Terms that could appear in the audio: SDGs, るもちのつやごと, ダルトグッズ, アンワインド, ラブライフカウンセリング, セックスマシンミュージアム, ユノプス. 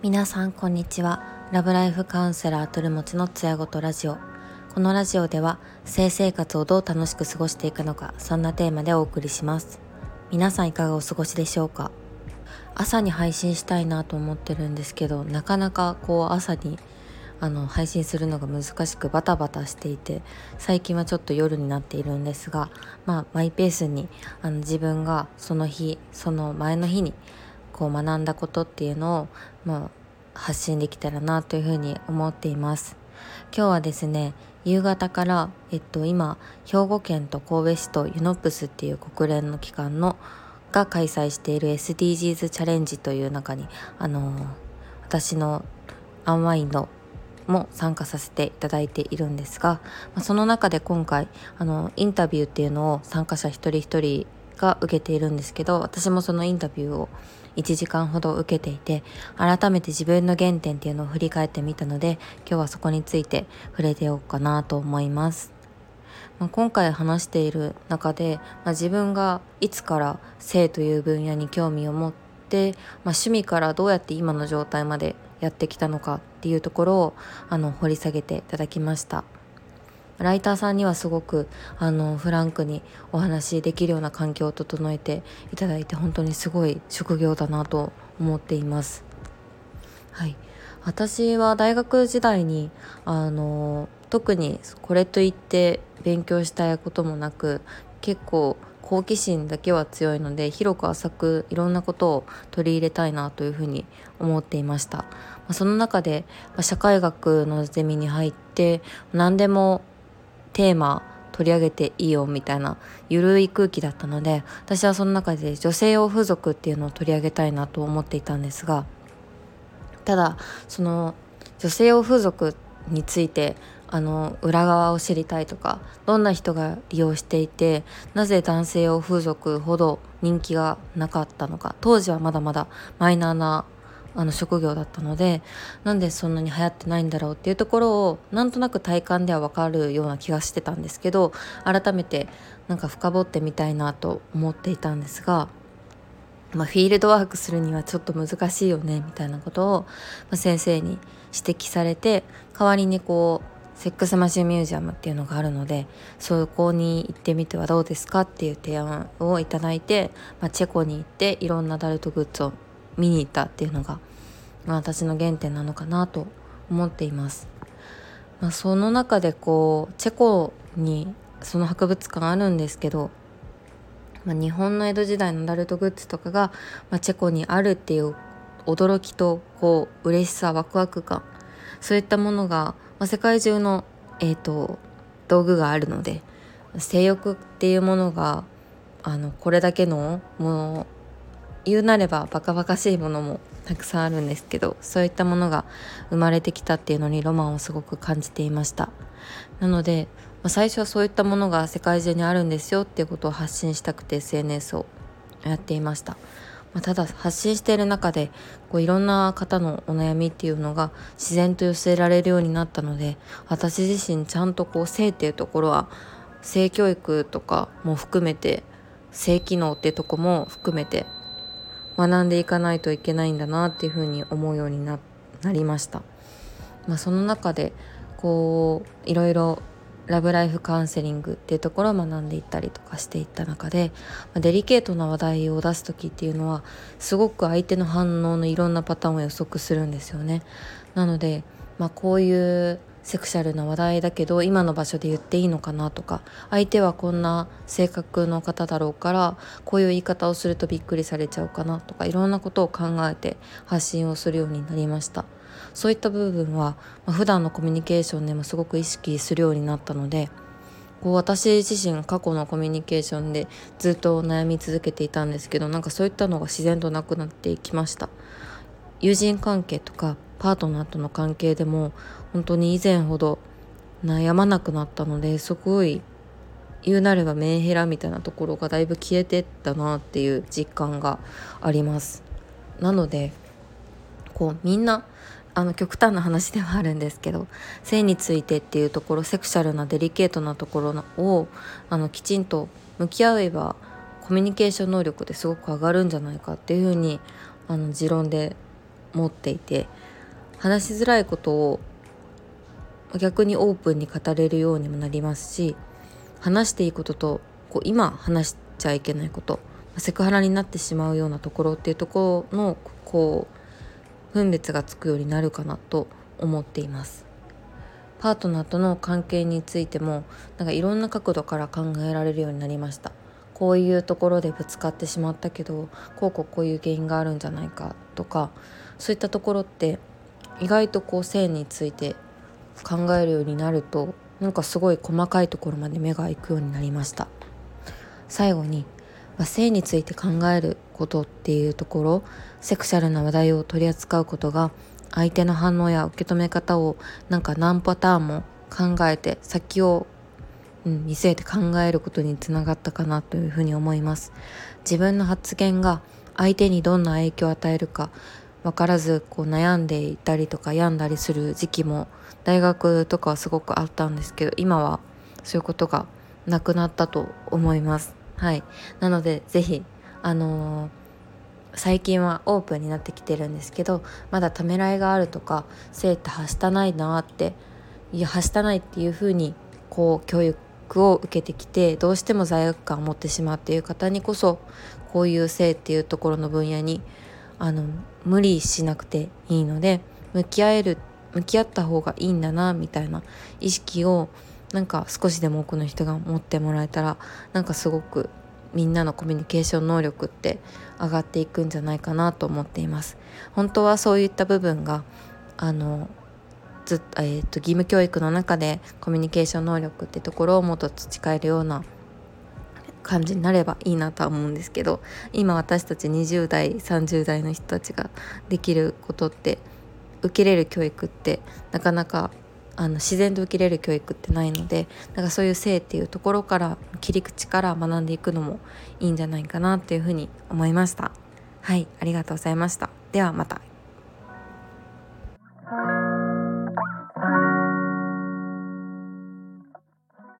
皆さんこんにちは。ラブライフカウンセラーとるもちのつやごとラジオ。このラジオでは性生活をどう楽しく過ごしていくのか、そんなテーマでお送りします。皆さんいかがお過ごしでしょうか。朝に配信したいなと思ってるんですけど、なかなかこう朝に配信するのが難しくバタバタしていて、最近はちょっと夜になっているんですが、マイペースに自分がその日その前の日にこう学んだことっていうのを、発信できたらなというふうに思っています。今日はですね、夕方から、今兵庫県と神戸市とユノプスっていう国連の機関が開催している SDGs チャレンジという中に私のアンワインドも参加させていただいているんですが、その中で今回インタビューっていうのを参加者一人一人が受けているんですけど、私もそのインタビューを1時間ほど受けていて、改めて自分の原点っていうのを振り返ってみたので、今日はそこについて触れておこうかなと思います。今回話している中で、自分がいつから性という分野に興味を持って、趣味からどうやって今の状態までやってきたのかっていうところを掘り下げていただきました。ライターさんにはすごくフランクにお話できるような環境を整えていただいて、本当にすごい職業だなと思っています。はい、私は大学時代に特にこれといって勉強したいこともなく、結構好奇心だけは強いので、広く浅くいろんなことを取り入れたいなというふうに思っていました。その中で社会学のゼミに入って、何でもテーマ取り上げていいよみたいな緩い空気だったので、私はその中で女性用風俗っていうのを取り上げたいなと思っていたんですが、ただその女性用風俗について裏側を知りたいとか、どんな人が利用していて、なぜ男性用風俗ほど人気がなかったのか、当時はまだまだマイナーな職業だったので、なんでそんなに流行ってないんだろうっていうところをなんとなく体感では分かるような気がしてたんですけど、改めてなんか深掘ってみたいなと思っていたんですが、フィールドワークするにはちょっと難しいよねみたいなことを先生に指摘されて、代わりにセックスマシンミュージアムっていうのがあるので、そこに行ってみてはどうですかっていう提案をいただいて、チェコに行っていろんなダルトグッズを見に行ったっていうのが、私の原点なのかなと思っています。その中でチェコにその博物館あるんですけど、日本の江戸時代のダルトグッズとかが、チェコにあるっていう驚きと嬉しさ、ワクワク感、そういったものが世界中の、道具があるので、性欲っていうものがこれだけのもう言うなればバカバカしいものもたくさんあるんですけど、そういったものが生まれてきたっていうのにロマンをすごく感じていました。なので、最初はそういったものが世界中にあるんですよっていうことを発信したくて SNS をやっていました。ただ発信している中でいろんな方のお悩みっていうのが自然と寄せられるようになったので、私自身ちゃんと性っていうところは、性教育とかも含めて、性機能っていうところも含めて学んでいかないといけないんだなっていうふうに思うようになりました。その中でいろいろラブライフカウンセリングっていうところを学んでいったりとかしていった中で、デリケートな話題を出す時っていうのはすごく相手の反応のいろんなパターンを予測するんですよね。なので、こういうセクシャルな話題だけど今の場所で言っていいのかなとか、相手はこんな性格の方だろうからこういう言い方をするとびっくりされちゃうかなとか、いろんなことを考えて発信をするようになりました。そういった部分は普段のコミュニケーションでもすごく意識するようになったので、私自身過去のコミュニケーションでずっと悩み続けていたんですけど、なんかそういったのが自然となくなってきました。友人関係とかパートナーとの関係でも本当に以前ほど悩まなくなったので、すごい言うなればメンヘラみたいなところがだいぶ消えてったなっていう実感があります。なのでみんな極端な話ではあるんですけど、性についてっていうところ、セクシャルなデリケートなところをきちんと向き合えばココミュニケーション能力ですごく上がるんじゃないかっていうふうに持論で持っていて、話しづらいことを逆にオープンに語れるようにもなりますし、話していいことと今話しちゃいけないこと、セクハラになってしまうようなところっていうところの分別がつくようになるかなと思っています。パートナーとの関係についてもいろんな角度から考えられるようになりました。こういうところでぶつかってしまったけど、こういう原因があるんじゃないかとか、そういったところって意外と性について考えるようになると、すごい細かいところまで目がいくようになりました。最後に、性について考えることっていうところ、セクシャルな話題を取り扱うことが相手の反応や受け止め方を何パターンも考えて先を見据えて考えることにつながったかなというふうに思います。自分の発言が相手にどんな影響を与えるか分からず悩んでいたりとか病んだりする時期も大学とかはすごくあったんですけど、今はそういうことがなくなったと思います。はい、なのでぜひ最近はオープンになってきてるんですけど、まだためらいがあるとか、性ってはしたないなってはしたないっていうふうに教育を受けてきて、どうしても罪悪感を持ってしまうっていう方にこそ、こういう性っていうところの分野に無理しなくていいので、向き合った方がいいんだなみたいな意識を少しでも多くの人が持ってもらえたら、すごくみんなのコミュニケーション能力って上がっていくんじゃないかなと思っています。本当はそういった部分が義務教育の中でコミュニケーション能力ってところをもっと培えるような感じになればいいなとは思うんですけど、今私たち20代30代の人たちができることって、受けれる教育ってなかなか自然と受けれる教育ってないので、そういう性っていうところから切り口から学んでいくのもいいんじゃないかなっていうふうに思いました。はい、ありがとうございました。ではまた。